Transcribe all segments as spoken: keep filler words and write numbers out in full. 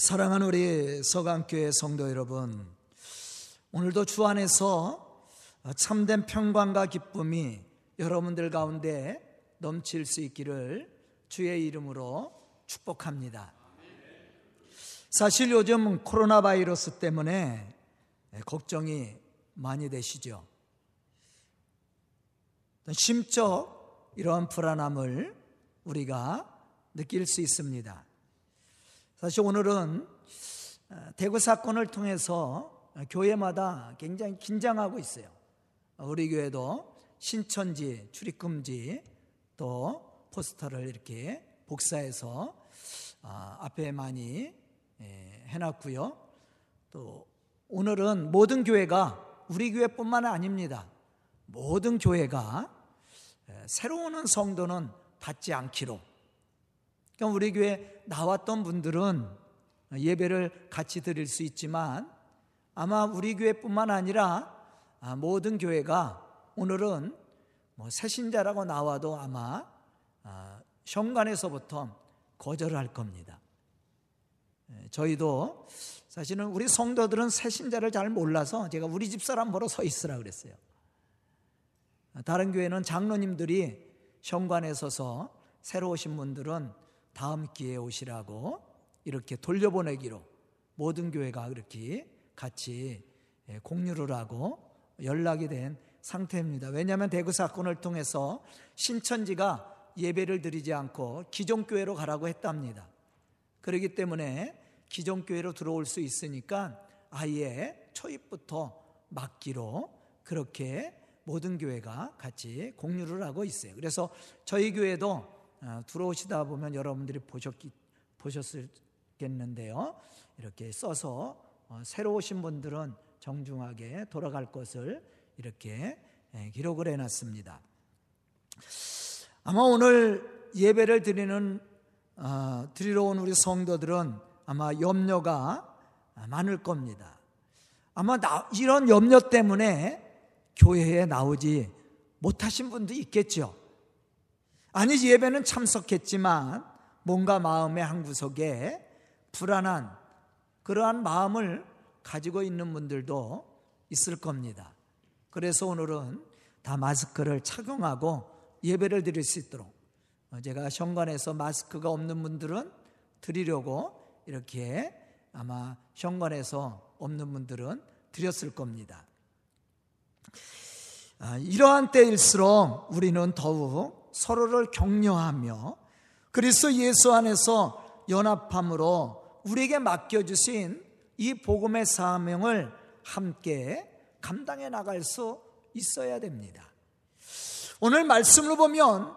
사랑하는 우리 서강교회 성도 여러분, 오늘도 주 안에서 참된 평강과 기쁨이 여러분들 가운데 넘칠 수 있기를 주의 이름으로 축복합니다. 사실 요즘 코로나 바이러스 때문에 걱정이 많이 되시죠. 심적 이러한 불안함을 우리가 느낄 수 있습니다. 사실 오늘은 대구 사건을 통해서 교회마다 굉장히 긴장하고 있어요. 우리 교회도 신천지, 출입금지 또 포스터를 이렇게 복사해서 앞에 많이 해놨고요. 또 오늘은 모든 교회가, 우리 교회뿐만 아닙니다, 모든 교회가 새로 오는 성도는 받지 않기로, 그러니까 우리 교회 나왔던 분들은 예배를 같이 드릴 수 있지만 아마 우리 교회뿐만 아니라 모든 교회가 오늘은 뭐 새신자라고 나와도 아마 현관에서부터 거절할 겁니다. 저희도 사실은 우리 성도들은 새신자를 잘 몰라서 제가 우리 집사람 보러 서 있으라 그랬어요. 다른 교회는 장로님들이 현관에 서서 새로 오신 분들은 다음 기회에 오시라고 이렇게 돌려보내기로 모든 교회가 그렇게 같이 공유를 하고 연락이 된 상태입니다. 왜냐하면 대구 사건을 통해서 신천지가 예배를 드리지 않고 기존 교회로 가라고 했답니다. 그렇기 때문에 기존 교회로 들어올 수 있으니까 아예 초입부터 막기로 그렇게 모든 교회가 같이 공유를 하고 있어요. 그래서 저희 교회도 들어오시다 보면 여러분들이 보셨기, 보셨겠는데요. 이렇게 써서 새로 오신 분들은 정중하게 돌아갈 것을 이렇게 기록을 해놨습니다. 아마 오늘 예배를 드리는 어, 드리러 온 우리 성도들은 아마 염려가 많을 겁니다. 아마 나, 이런 염려 때문에 교회에 나오지 못하신 분도 있겠죠. 아니, 예배는 참석했지만 뭔가 마음의 한구석에 불안한 그러한 마음을 가지고 있는 분들도 있을 겁니다. 그래서 오늘은 다 마스크를 착용하고 예배를 드릴 수 있도록, 제가 현관에서 마스크가 없는 분들은 드리려고 이렇게 아마 현관에서 없는 분들은 드렸을 겁니다. 이러한 때일수록 우리는 더욱 서로를 격려하며 그리스도 예수 안에서 연합함으로 우리에게 맡겨주신 이 복음의 사명을 함께 감당해 나갈 수 있어야 됩니다. 오늘 말씀을 보면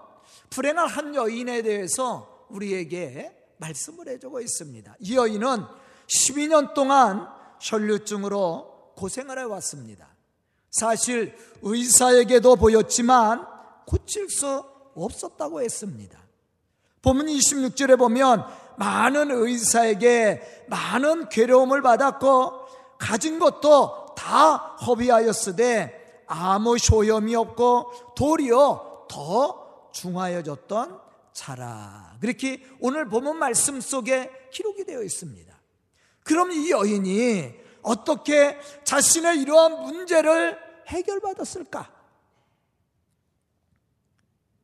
불행한 한 여인에 대해서 우리에게 말씀을 해주고 있습니다. 이 여인은 십이 년 동안 혈류증으로 고생을 해왔습니다. 사실 의사에게도 보였지만 고칠 수 없었다고 했습니다. 본문 이십육 절에 보면 많은 의사에게 많은 괴로움을 받았고 가진 것도 다 허비하였으되 아무 효염이 없고 도리어 더 중하여졌던 자라. 그렇게 오늘 본문 말씀 속에 기록이 되어 있습니다. 그럼 이 여인이 어떻게 자신의 이러한 문제를 해결받았을까?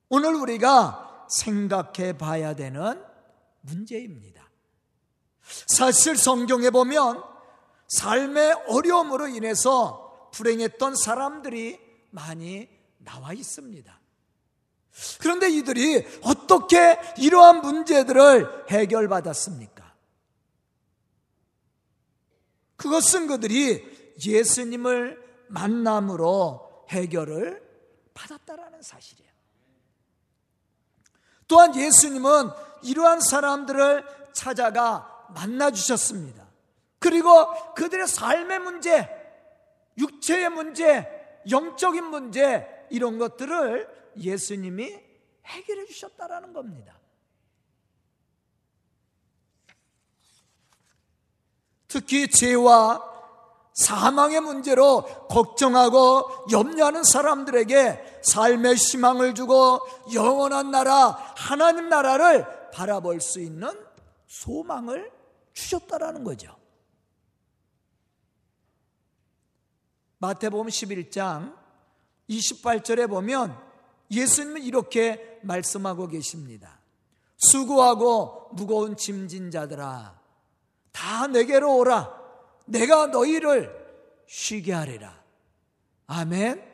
오늘 우리가 생각해 봐야 되는 문제입니다. 사실 성경에 보면 삶의 어려움으로 인해서 불행했던 사람들이 많이 나와 있습니다. 그런데 이들이 어떻게 이러한 문제들을 해결받았습니까? 그것은 그들이 예수님을 만남으로 해결을 받았다라는 사실이에요. 또한 예수님은 이러한 사람들을 찾아가 만나주셨습니다. 그리고 그들의 삶의 문제, 육체의 문제, 영적인 문제, 이런 것들을 예수님이 해결해 주셨다라는 겁니다. 특히 죄와 사망의 문제로 걱정하고 염려하는 사람들에게 삶의 희망을 주고 영원한 나라, 하나님 나라를 바라볼 수 있는 소망을 주셨다라는 거죠. 마태복음 십일 장 이십팔 절에 보면 예수님은 이렇게 말씀하고 계십니다. 수고하고 무거운 짐진 자들아 다 내게로 오라. 내가 너희를 쉬게 하리라. 아멘.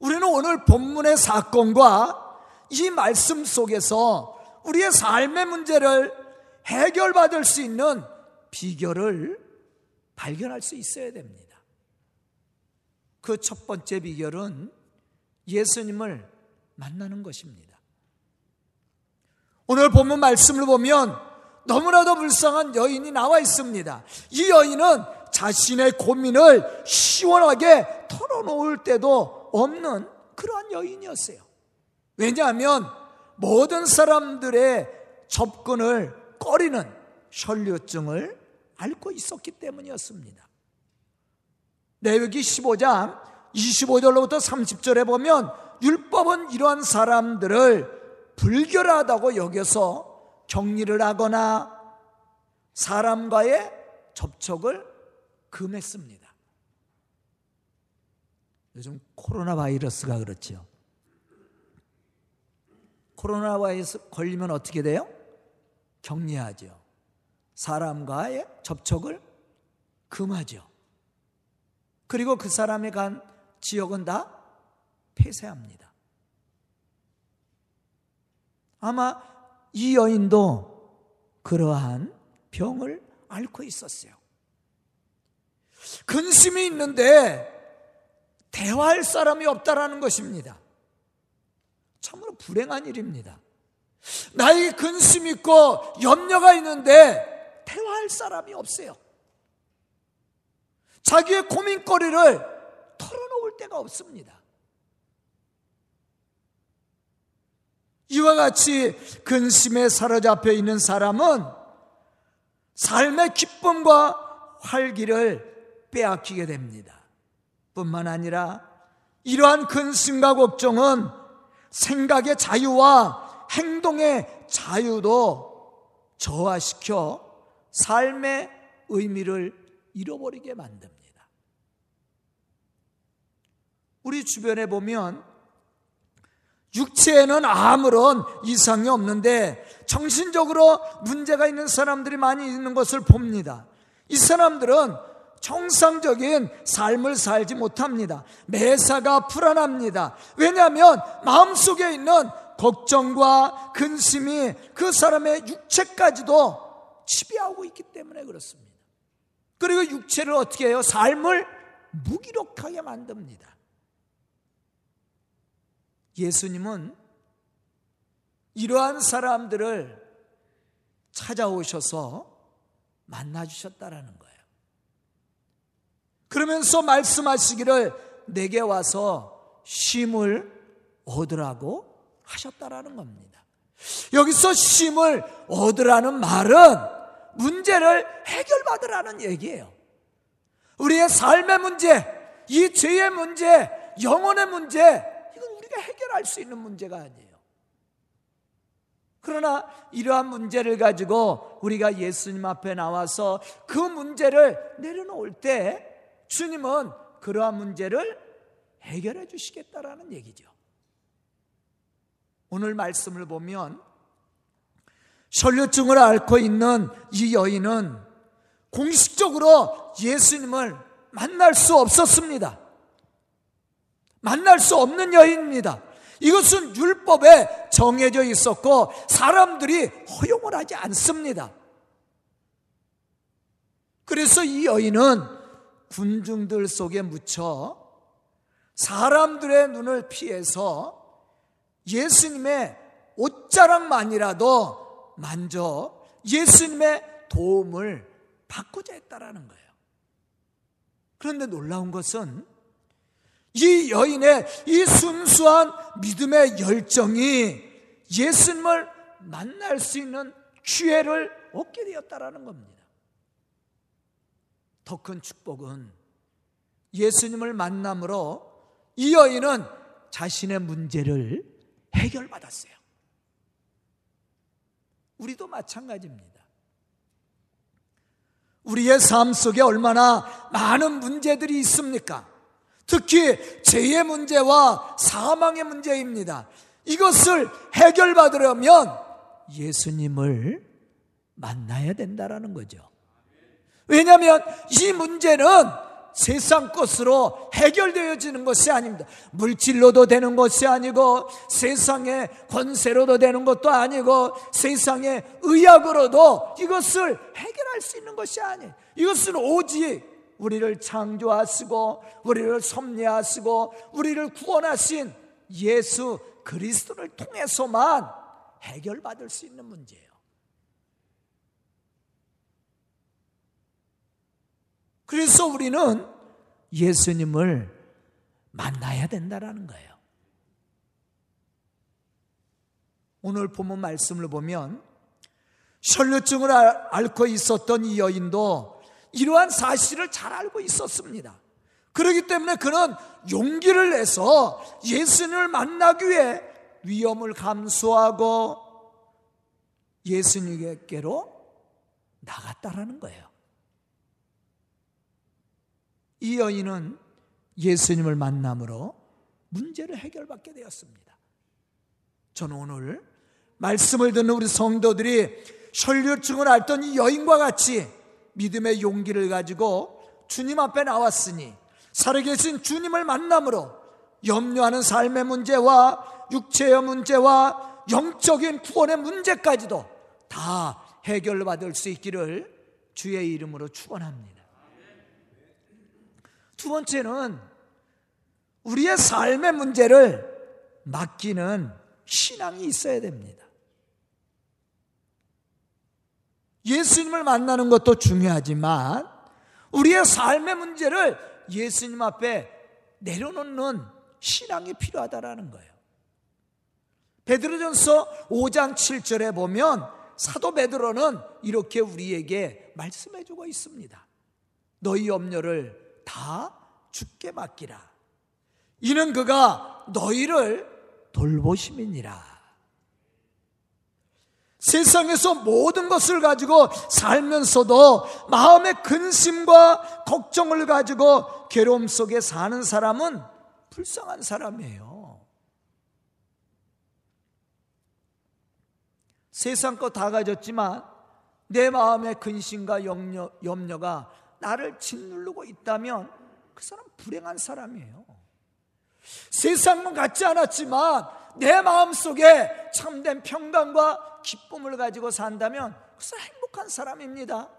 우리는 오늘 본문의 사건과 이 말씀 속에서 우리의 삶의 문제를 해결받을 수 있는 비결을 발견할 수 있어야 됩니다. 그 첫 번째 비결은 예수님을 만나는 것입니다. 오늘 본문 말씀을 보면 너무나도 불쌍한 여인이 나와 있습니다. 이 여인은 자신의 고민을 시원하게 털어놓을 데도 없는 그러한 여인이었어요. 왜냐하면 모든 사람들의 접근을 꺼리는 혈류증을 앓고 있었기 때문이었습니다. 레위기 십오 장 이십오 절로부터 삼십 절에 보면 율법은 이러한 사람들을 불결하다고 여겨서 격리를 하거나 사람과의 접촉을 금했습니다. 요즘 코로나 바이러스가 그렇죠. 코로나 바이러스 걸리면 어떻게 돼요? 격리하죠. 사람과의 접촉을 금하죠. 그리고 그 사람이 간 지역은 다 폐쇄합니다. 아마 이 여인도 그러한 병을 앓고 있었어요. 근심이 있는데 대화할 사람이 없다라는 것입니다. 참으로 불행한 일입니다. 나에게 근심 있고 염려가 있는데 대화할 사람이 없어요. 자기의 고민거리를 털어놓을 데가 없습니다. 이와 같이 근심에 사로잡혀 있는 사람은 삶의 기쁨과 활기를 빼앗기게 됩니다. 뿐만 아니라 이러한 근심과 걱정은 생각의 자유와 행동의 자유도 저하시켜 삶의 의미를 잃어버리게 만듭니다. 우리 주변에 보면 육체에는 아무런 이상이 없는데 정신적으로 문제가 있는 사람들이 많이 있는 것을 봅니다. 이 사람들은 정상적인 삶을 살지 못합니다. 매사가 불안합니다. 왜냐하면 마음속에 있는 걱정과 근심이 그 사람의 육체까지도 지배하고 있기 때문에 그렇습니다. 그리고 육체를 어떻게 해요? 삶을 무기력하게 만듭니다. 예수님은 이러한 사람들을 찾아오셔서 만나주셨다라는 거예요. 그러면서 말씀하시기를 내게 와서 쉼을 얻으라고 하셨다라는 겁니다. 여기서 쉼을 얻으라는 말은 문제를 해결받으라는 얘기예요. 우리의 삶의 문제, 이 죄의 문제, 영혼의 문제, 이건 우리가 해결할 수 있는 문제가 아니에요. 그러나 이러한 문제를 가지고 우리가 예수님 앞에 나와서 그 문제를 내려놓을 때 주님은 그러한 문제를 해결해 주시겠다라는 얘기죠. 오늘 말씀을 보면 혈류증을 앓고 있는 이 여인은 공식적으로 예수님을 만날 수 없었습니다. 만날 수 없는 여인입니다. 이것은 율법에 정해져 있었고 사람들이 허용을 하지 않습니다. 그래서 이 여인은 군중들 속에 묻혀 사람들의 눈을 피해서 예수님의 옷자락만이라도 먼저 예수님의 도움을 받고자 했다라는 거예요. 그런데 놀라운 것은 이 여인의 이 순수한 믿음의 열정이 예수님을 만날 수 있는 기회를 얻게 되었다라는 겁니다. 더 큰 축복은 예수님을 만남으로 이 여인은 자신의 문제를 해결받았어요. 우리도 마찬가지입니다. 우리의 삶 속에 얼마나 많은 문제들이 있습니까? 특히 죄의 문제와 사망의 문제입니다. 이것을 해결받으려면 예수님을 만나야 된다라는 거죠. 왜냐하면 이 문제는 세상 것으로 해결되어지는 것이 아닙니다. 물질로도 되는 것이 아니고 세상의 권세로도 되는 것도 아니고 세상의 의학으로도 이것을 해결할 수 있는 것이 아니에요. 이것은 오직 우리를 창조하시고 우리를 섭리하시고 우리를 구원하신 예수 그리스도를 통해서만 해결받을 수 있는 문제예요. 그래서 우리는 예수님을 만나야 된다라는 거예요. 오늘 본문 말씀을 보면 혈루증을 앓고 있었던 이 여인도 이러한 사실을 잘 알고 있었습니다. 그렇기 때문에 그는 용기를 내서 예수님을 만나기 위해 위험을 감수하고 예수님께로 나갔다라는 거예요. 이 여인은 예수님을 만남으로 문제를 해결받게 되었습니다. 저는 오늘 말씀을 듣는 우리 성도들이 혈류증을 앓던 이 여인과 같이 믿음의 용기를 가지고 주님 앞에 나왔으니 살아계신 주님을 만남으로 염려하는 삶의 문제와 육체의 문제와 영적인 구원의 문제까지도 다 해결받을 수 있기를 주의 이름으로 축원합니다. 두 번째는 우리의 삶의 문제를 맡기는 신앙이 있어야 됩니다. 예수님을 만나는 것도 중요하지만 우리의 삶의 문제를 예수님 앞에 내려놓는 신앙이 필요하다라는 거예요. 베드로전서 오 장 칠 절에 보면 사도 베드로는 이렇게 우리에게 말씀해 주고 있습니다. 너희 염려를 다 주께 맡기라. 이는 그가 너희를 돌보심이니라. 세상에서 모든 것을 가지고 살면서도 마음의 근심과 걱정을 가지고 괴로움 속에 사는 사람은 불쌍한 사람이에요. 세상 거 다 가졌지만 내 마음의 근심과 염려, 염려가 나를 짓누르고 있다면 그 사람 불행한 사람이에요. 세상은 같지 않았지만 내 마음속에 참된 평강과 기쁨을 가지고 산다면 그 사람 행복한 사람입니다.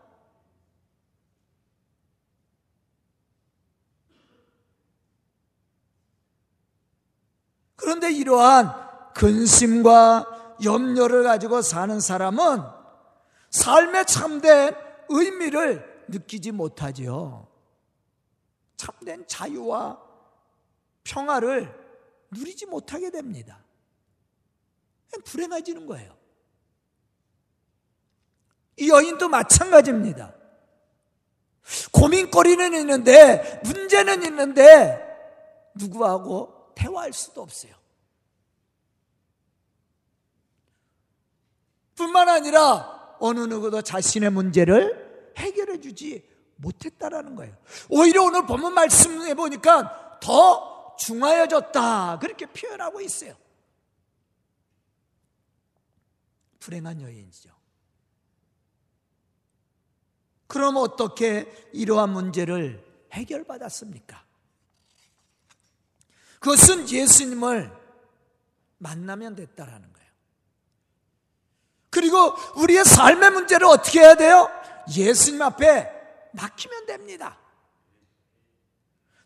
그런데 이러한 근심과 염려를 가지고 사는 사람은 삶의 참된 의미를 느끼지 못하지요. 참된 자유와 평화를 누리지 못하게 됩니다. 불행해지는 거예요. 이 여인도 마찬가지입니다. 고민거리는 있는데 문제는 있는데 누구하고 대화할 수도 없어요. 뿐만 아니라 어느 누구도 자신의 문제를 해결해 주지 못했다라는 거예요. 오히려 오늘 본문 말씀해 보니까 더 중하여졌다 그렇게 표현하고 있어요. 불행한 여인이죠. 그럼 어떻게 이러한 문제를 해결받았습니까? 그것은 예수님을 만나면 됐다라는 거예요. 그리고 우리의 삶의 문제를 어떻게 해야 돼요? 예수님 앞에 맡기면 됩니다.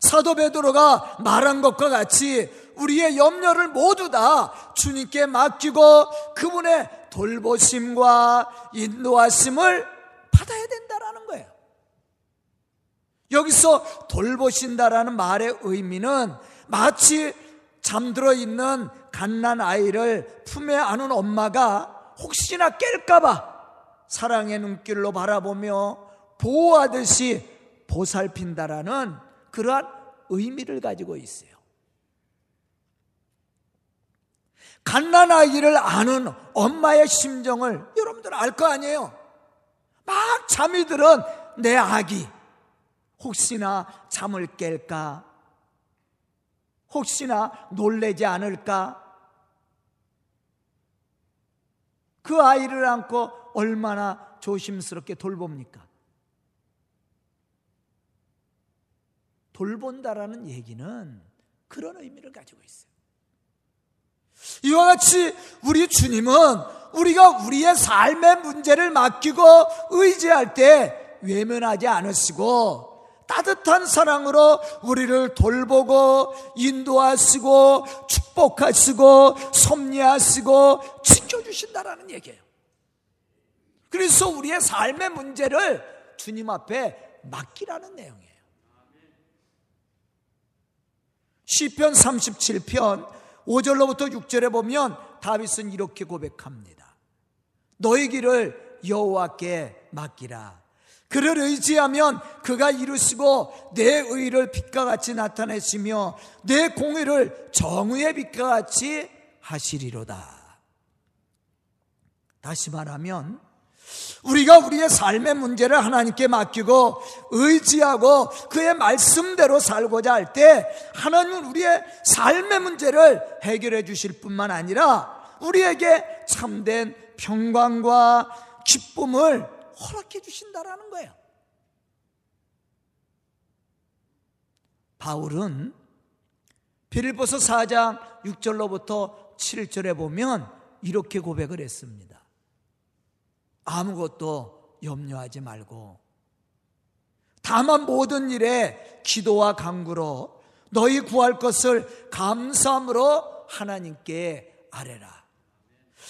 사도 베드로가 말한 것과 같이 우리의 염려를 모두 다 주님께 맡기고 그분의 돌보심과 인도하심을 받아야 된다라는 거예요. 여기서 돌보신다라는 말의 의미는 마치 잠들어 있는 갓난 아이를 품에 안은 엄마가 혹시나 깰까봐 사랑의 눈길로 바라보며 보호하듯이 보살핀다라는 그러한 의미를 가지고 있어요. 갓난 아이를 아는 엄마의 심정을 여러분들 알 거 아니에요? 막 잠이 들은 내 아기 혹시나 잠을 깰까? 혹시나 놀래지 않을까? 그 아이를 안고 얼마나 조심스럽게 돌봅니까? 돌본다라는 얘기는 그런 의미를 가지고 있어요. 이와 같이 우리 주님은 우리가 우리의 삶의 문제를 맡기고 의지할 때 외면하지 않으시고 따뜻한 사랑으로 우리를 돌보고 인도하시고 축복하시고 섭리하시고 지켜주신다라는 얘기예요. 그래서 우리의 삶의 문제를 주님 앞에 맡기라는 내용이에요. 시편 삼십칠 편 오 절로부터 육 절에 보면 다윗은 이렇게 고백합니다. 너의 길을 여호와께 맡기라. 그를 의지하면 그가 이루시고 내 의를 빛과 같이 나타내시며 내 공의를 정의의 빛과 같이 하시리로다. 다시 말하면 우리가 우리의 삶의 문제를 하나님께 맡기고 의지하고 그의 말씀대로 살고자 할 때 하나님은 우리의 삶의 문제를 해결해 주실 뿐만 아니라 우리에게 참된 평강과 기쁨을 허락해 주신다라는 거예요. 바울은 빌립보서 사 장 육 절로부터 칠 절에 보면 이렇게 고백을 했습니다. 아무것도 염려하지 말고 다만 모든 일에 기도와 간구로 너희 구할 것을 감사함으로 하나님께 아뢰라.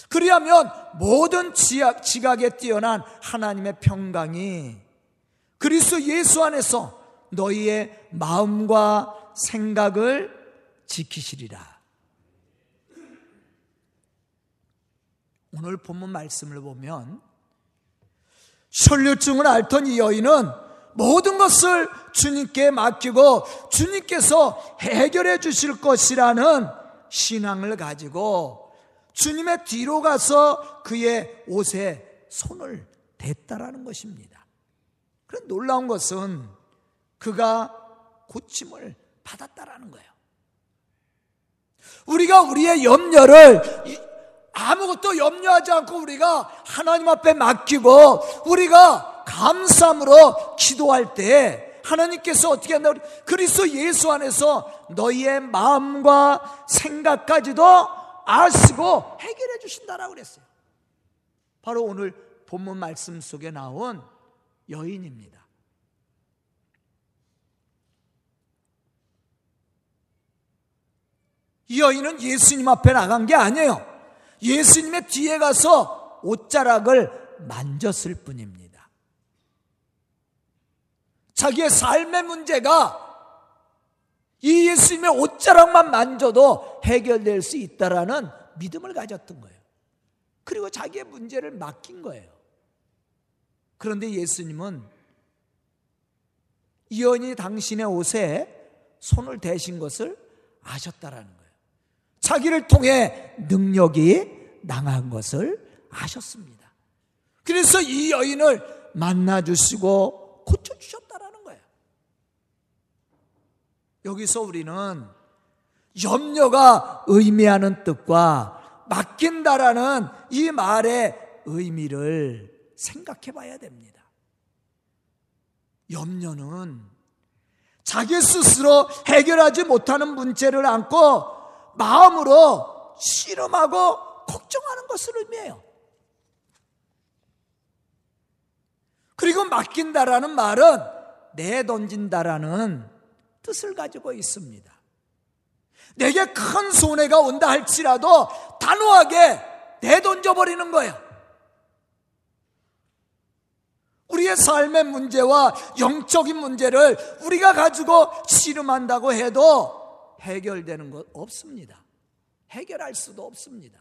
그리하면 모든 지각, 지각에 뛰어난 하나님의 평강이 그리스도 예수 안에서 너희의 마음과 생각을 지키시리라. 오늘 본문 말씀을 보면 혈류증을 앓던 이 여인은 모든 것을 주님께 맡기고 주님께서 해결해 주실 것이라는 신앙을 가지고 주님의 뒤로 가서 그의 옷에 손을 댔다라는 것입니다. 그런데 놀라운 것은 그가 고침을 받았다라는 거예요. 우리가 우리의 염려를 아무것도 염려하지 않고 우리가 하나님 앞에 맡기고 우리가 감사함으로 기도할 때 하나님께서 어떻게 한다? 그리스도 예수 안에서 너희의 마음과 생각까지도 아시고 해결해 주신다라고 그랬어요. 바로 오늘 본문 말씀 속에 나온 여인입니다. 이 여인은 예수님 앞에 나간 게 아니에요. 예수님의 뒤에 가서 옷자락을 만졌을 뿐입니다. 자기의 삶의 문제가 이 예수님의 옷자락만 만져도 해결될 수 있다라는 믿음을 가졌던 거예요. 그리고 자기의 문제를 맡긴 거예요. 그런데 예수님은 이 여인이 당신의 옷에 손을 대신 것을 아셨다라는 거예요. 자기를 통해 능력이 나간 것을 아셨습니다. 그래서 이 여인을 만나주시고 고쳐주셨다라는 거예요. 여기서 우리는 염려가 의미하는 뜻과 맡긴다라는 이 말의 의미를 생각해 봐야 됩니다. 염려는 자기 스스로 해결하지 못하는 문제를 안고 마음으로 씨름하고 걱정하는 것을 의미해요. 그리고 맡긴다라는 말은 내던진다라는 뜻을 가지고 있습니다. 내게 큰 손해가 온다 할지라도 단호하게 내던져버리는 거예요. 우리의 삶의 문제와 영적인 문제를 우리가 가지고 씨름한다고 해도 해결되는 것 없습니다. 해결할 수도 없습니다.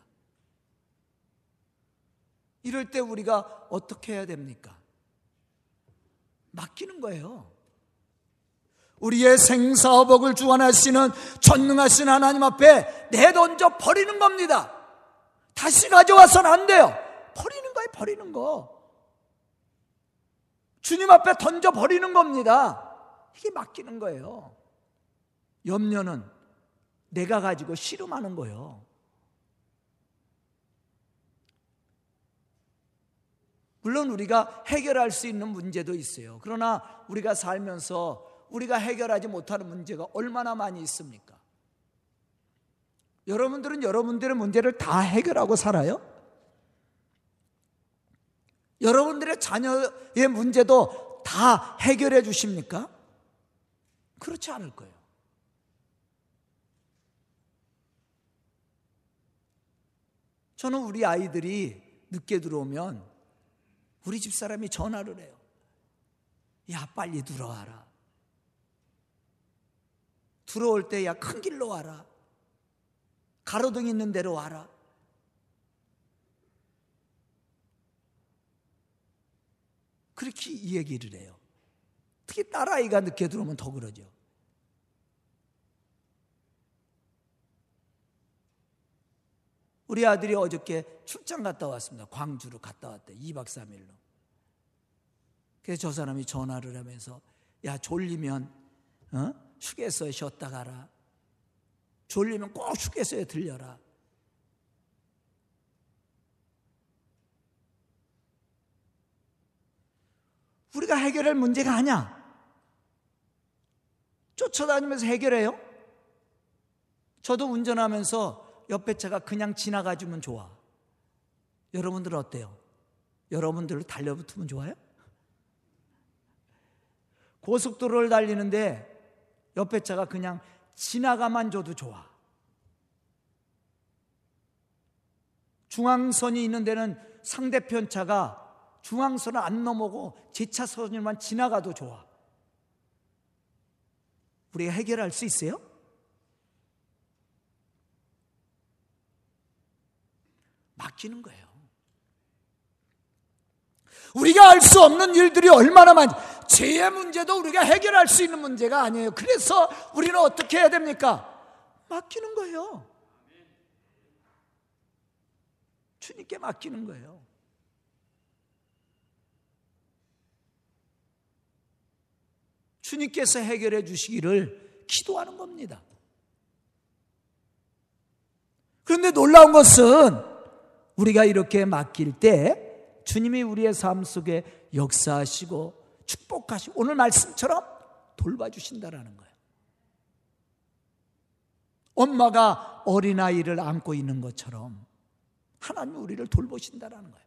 이럴 때 우리가 어떻게 해야 됩니까? 맡기는 거예요. 우리의 생사허복을 주관하시는 전능하신 하나님 앞에 내던져 버리는 겁니다. 다시 가져와서는 안 돼요. 버리는 거예요. 버리는 거. 주님 앞에 던져버리는 겁니다. 이게 맡기는 거예요. 염려는 내가 가지고 씨름하는 거예요. 물론 우리가 해결할 수 있는 문제도 있어요. 그러나 우리가 살면서 우리가 해결하지 못하는 문제가 얼마나 많이 있습니까? 여러분들은 여러분들의 문제를 다 해결하고 살아요? 여러분들의 자녀의 문제도 다 해결해 주십니까? 그렇지 않을 거예요. 저는 우리 아이들이 늦게 들어오면 우리 집사람이 전화를 해요. 야, 빨리 들어와라. 들어올 때 야, 큰 길로 와라. 가로등 있는 데로 와라. 그렇게 이 얘기를 해요. 특히 딸아이가 늦게 들어오면 더 그러죠. 우리 아들이 어저께 출장 갔다 왔습니다. 광주로 갔다 왔대. 이박 삼일로. 그래서 저 사람이 전화를 하면서 야, 졸리면 어? 휴게소에 쉬었다 가라. 졸리면 꼭 휴게소에 들려라. 우리가 해결할 문제가 아니야. 쫓아다니면서 해결해요? 저도 운전하면서 옆에 차가 그냥 지나가주면 좋아. 여러분들은 어때요? 여러분들로 달려붙으면 좋아요? 고속도로를 달리는데 옆에 차가 그냥 지나가만 줘도 좋아. 중앙선이 있는 데는 상대편 차가 중앙선을 안 넘어오고 제 차선만 지나가도 좋아. 우리가 해결할 수 있어요? 맡기는 거예요. 우리가 알 수 없는 일들이 얼마나 많지. 죄의 문제도 우리가 해결할 수 있는 문제가 아니에요. 그래서 우리는 어떻게 해야 됩니까? 맡기는 거예요. 주님께 맡기는 거예요. 주님께서 해결해 주시기를 기도하는 겁니다. 그런데 놀라운 것은 우리가 이렇게 맡길 때 주님이 우리의 삶 속에 역사하시고 축복하시고 오늘 말씀처럼 돌봐주신다라는 거예요. 엄마가 어린아이를 안고 있는 것처럼 하나님이 우리를 돌보신다라는 거예요.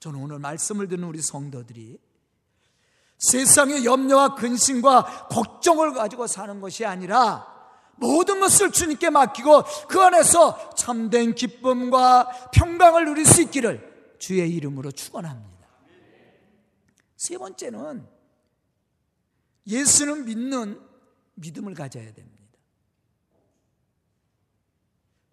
저는 오늘 말씀을 듣는 우리 성도들이 세상의 염려와 근심과 걱정을 가지고 사는 것이 아니라 모든 것을 주님께 맡기고 그 안에서 참된 기쁨과 평강을 누릴 수 있기를 주의 이름으로 축원합니다. 세 번째는 예수는 믿는 믿음을 가져야 됩니다.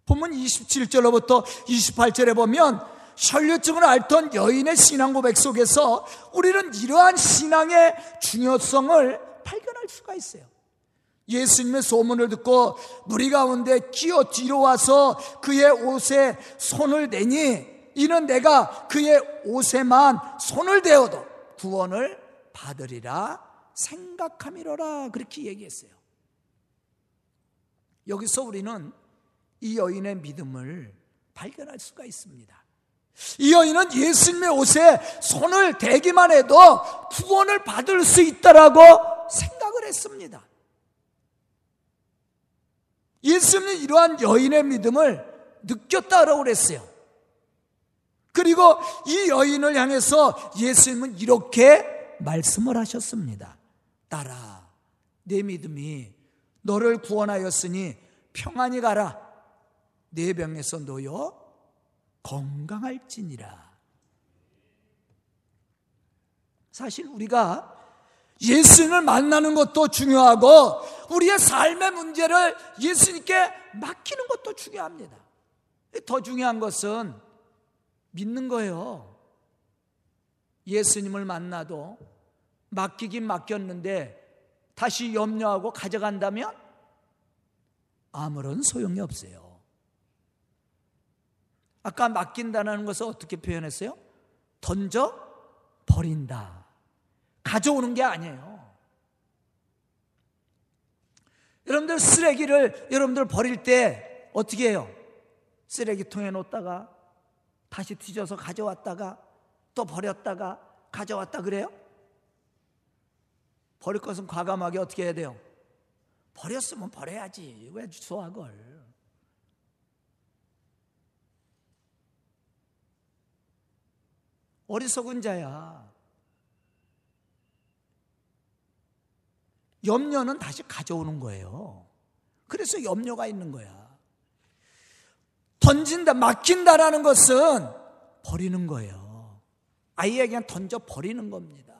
본문 이십칠절로부터 이십팔절에 보면 혈류증을 앓던 여인의 신앙 고백 속에서 우리는 이러한 신앙의 중요성을 발견할 수가 있어요. 예수님의 소문을 듣고 무리 가운데 기어 뒤로 와서 그의 옷에 손을 대니 이는 내가 그의 옷에만 손을 대어도 구원을 받으리라 생각함이로라. 그렇게 얘기했어요. 여기서 우리는 이 여인의 믿음을 발견할 수가 있습니다. 이 여인은 예수님의 옷에 손을 대기만 해도 구원을 받을 수 있다라고 생각을 했습니다. 예수님은 이러한 여인의 믿음을 느꼈다라고 그랬어요. 그리고 이 여인을 향해서 예수님은 이렇게 말씀을 하셨습니다. 딸아, 내 믿음이 너를 구원하였으니 평안히 가라. 내 병에서 놓여 건강할지니라. 사실 우리가 예수님을 만나는 것도 중요하고 우리의 삶의 문제를 예수님께 맡기는 것도 중요합니다. 더 중요한 것은 믿는 거예요. 예수님을 만나도 맡기긴 맡겼는데 다시 염려하고 가져간다면 아무런 소용이 없어요. 아까 맡긴다는 것을 어떻게 표현했어요? 던져 버린다. 가져오는 게 아니에요. 여러분들 쓰레기를 여러분들 버릴 때 어떻게 해요? 쓰레기통에 놓다가 다시 뒤져서 가져왔다가 또 버렸다가 가져왔다 그래요? 버릴 것은 과감하게 어떻게 해야 돼요? 버렸으면 버려야지. 왜 주워 그걸? 어리석은 자야. 염려는 다시 가져오는 거예요. 그래서 염려가 있는 거야. 던진다, 맡긴다라는 것은 버리는 거예요. 아이에게 그냥 던져 버리는 겁니다.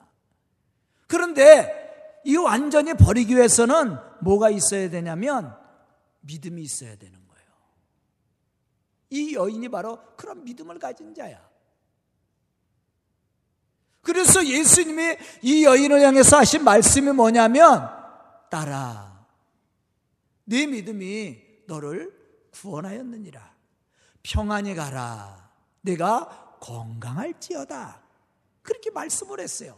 그런데 이 완전히 버리기 위해서는 뭐가 있어야 되냐면 믿음이 있어야 되는 거예요. 이 여인이 바로 그런 믿음을 가진 자야. 그래서 예수님이 이 여인을 향해서 하신 말씀이 뭐냐면, 딸아, 네 믿음이 너를 구원하였느니라. 평안히 가라. 내가 건강할지어다. 그렇게 말씀을 했어요.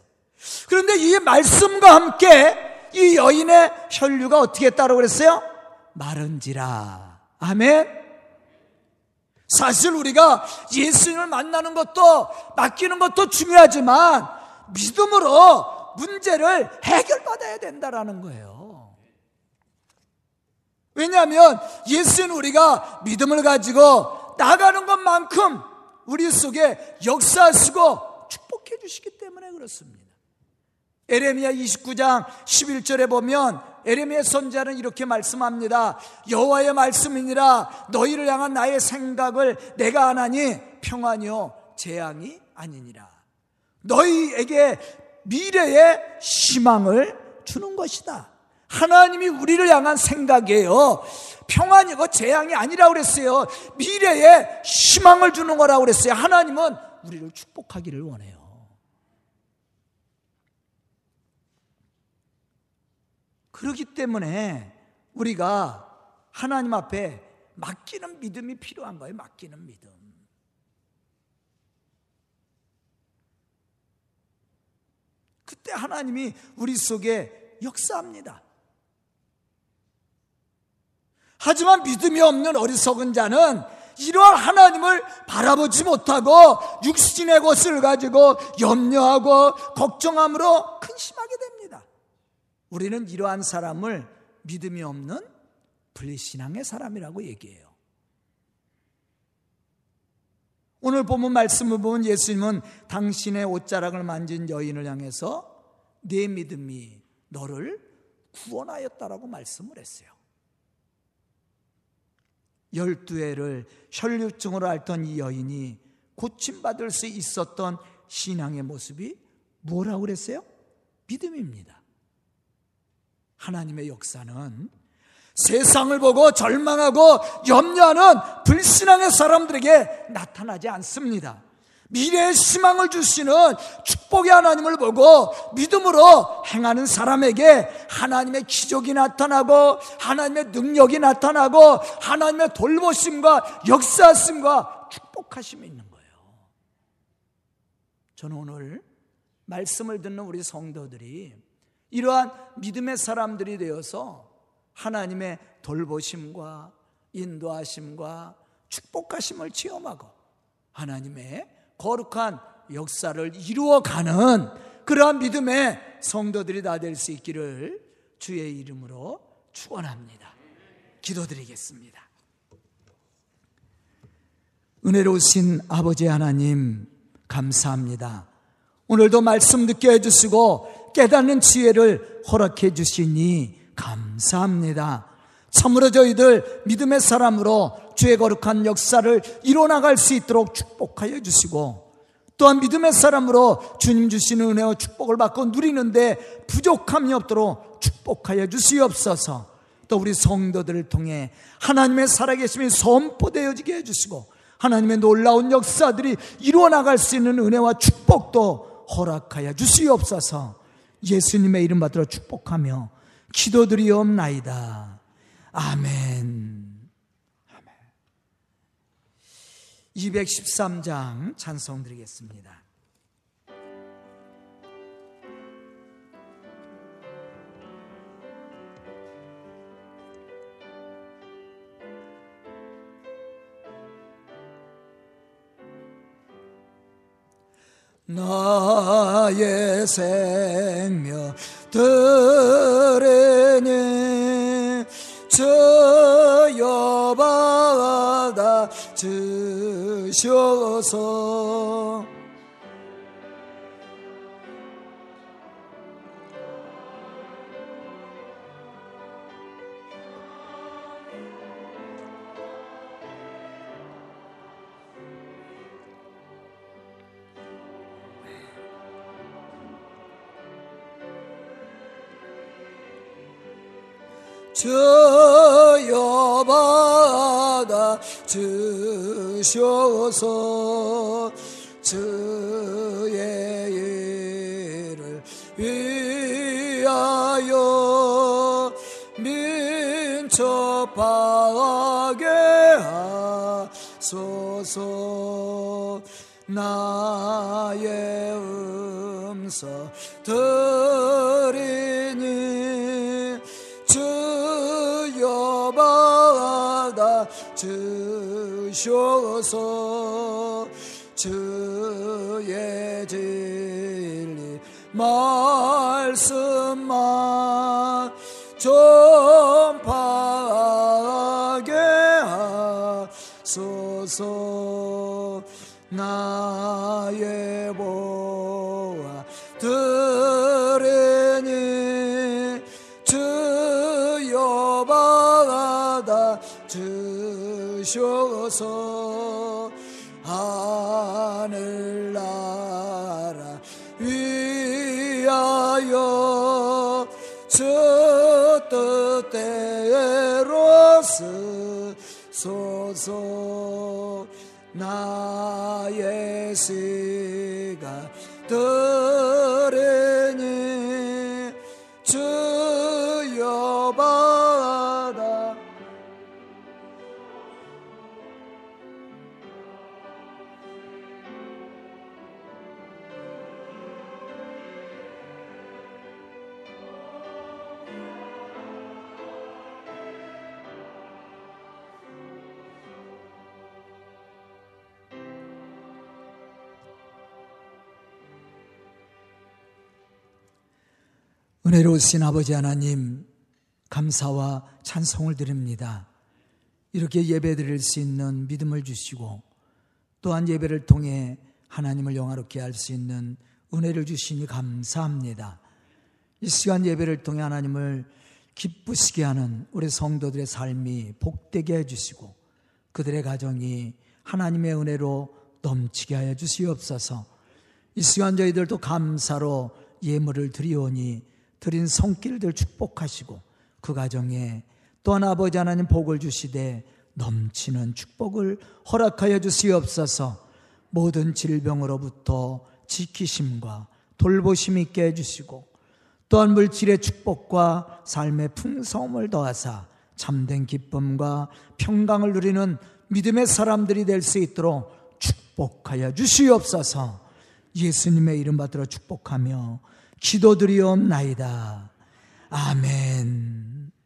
그런데 이 말씀과 함께 이 여인의 혈류가 어떻게 했다고 그랬어요? 마른지라. 아멘. 사실 우리가 예수님을 만나는 것도 맡기는 것도 중요하지만 믿음으로 문제를 해결받아야 된다라는 거예요. 왜냐하면 예수는 우리가 믿음을 가지고 나가는 것만큼 우리 속에 역사하시고 축복해 주시기 때문에 그렇습니다. 에레미야 이십구 장 십일 절에 보면 에레미야 선지자는 이렇게 말씀합니다. 여호와의 말씀이니라. 너희를 향한 나의 생각을 내가 아나니 평안이요 재앙이 아니니라. 너희에게 미래의 희망을 주는 것이다. 하나님이 우리를 향한 생각이에요. 평안이고 재앙이 아니라고 그랬어요. 미래의 희망을 주는 거라고 그랬어요. 하나님은 우리를 축복하기를 원해요. 그렇기 때문에 우리가 하나님 앞에 맡기는 믿음이 필요한 거예요. 맡기는 믿음. 그때 하나님이 우리 속에 역사합니다. 하지만 믿음이 없는 어리석은 자는 이러한 하나님을 바라보지 못하고 육신의 것을 가지고 염려하고 걱정함으로 근심하게 됩니다. 우리는 이러한 사람을 믿음이 없는 불신앙의 사람이라고 얘기해요. 오늘 본문 말씀을 보면 예수님은 당신의 옷자락을 만진 여인을 향해서 내 믿음이 너를 구원하였다라고 말씀을 했어요. 열두 해를 혈류증으로 앓던 이 여인이 고침받을 수 있었던 신앙의 모습이 뭐라고 그랬어요? 믿음입니다. 하나님의 역사는 세상을 보고 절망하고 염려하는 불신앙의 사람들에게 나타나지 않습니다. 미래의 희망을 주시는 축복의 하나님을 보고 믿음으로 행하는 사람에게 하나님의 기적이 나타나고 하나님의 능력이 나타나고 하나님의 돌보심과 역사하심과 축복하심이 있는 거예요. 저는 오늘 말씀을 듣는 우리 성도들이 이러한 믿음의 사람들이 되어서 하나님의 돌보심과 인도하심과 축복하심을 체험하고 하나님의 거룩한 역사를 이루어가는 그러한 믿음의 성도들이 다 될 수 있기를 주의 이름으로 축원합니다. 기도드리겠습니다. 은혜로우신 아버지 하나님 감사합니다. 오늘도 말씀 듣게 해주시고 깨닫는 지혜를 허락해 주시니 감사합니다. 참으로 저희들 믿음의 사람으로 주의 거룩한 역사를 이뤄나갈 수 있도록 축복하여 주시고 또한 믿음의 사람으로 주님 주시는 은혜와 축복을 받고 누리는데 부족함이 없도록 축복하여 주시옵소서. 또 우리 성도들을 통해 하나님의 살아계심이 선포되어지게 해주시고 하나님의 놀라운 역사들이 이루어나갈 수 있는 은혜와 축복도 허락하여 주시옵소서. 예수님의 이름 받들어 축복하며 기도드리옵나이다. 아멘. 아멘. 이백십삼 장 찬송 드리겠습니다. 나의 생명 들으니 주여 받아 주셔서 주여 받아 주셔서 주의 일을 위하여 민첩하게 하소서. 나의 음성 들으니 주여 받아 주셔서 주의 진리 말씀만 전파하게 하소서. 나의 보아 들으니 주여 받아 주셔서 하늘나라 위하여 주 뜻대로 쓰소서. 나의 시가 들으니 주여 받아 은혜로우신 아버지 하나님, 감사와 찬송을 드립니다. 이렇게 예배드릴 수 있는 믿음을 주시고 또한 예배를 통해 하나님을 영화롭게 할 수 있는 은혜를 주시니 감사합니다. 이 시간 예배를 통해 하나님을 기쁘시게 하는 우리 성도들의 삶이 복되게 해주시고 그들의 가정이 하나님의 은혜로 넘치게 하여 주시옵소서. 이 시간 저희들도 감사로 예물을 드리오니 드린 손길들 축복하시고 그 가정에 또한 아버지 하나님 복을 주시되 넘치는 축복을 허락하여 주시옵소서. 모든 질병으로부터 지키심과 돌보심 있게 해주시고 또한 물질의 축복과 삶의 풍성함을 더하사 참된 기쁨과 평강을 누리는 믿음의 사람들이 될 수 있도록 축복하여 주시옵소서. 예수님의 이름 받들어 축복하며 기도드리옵나이다. 아멘.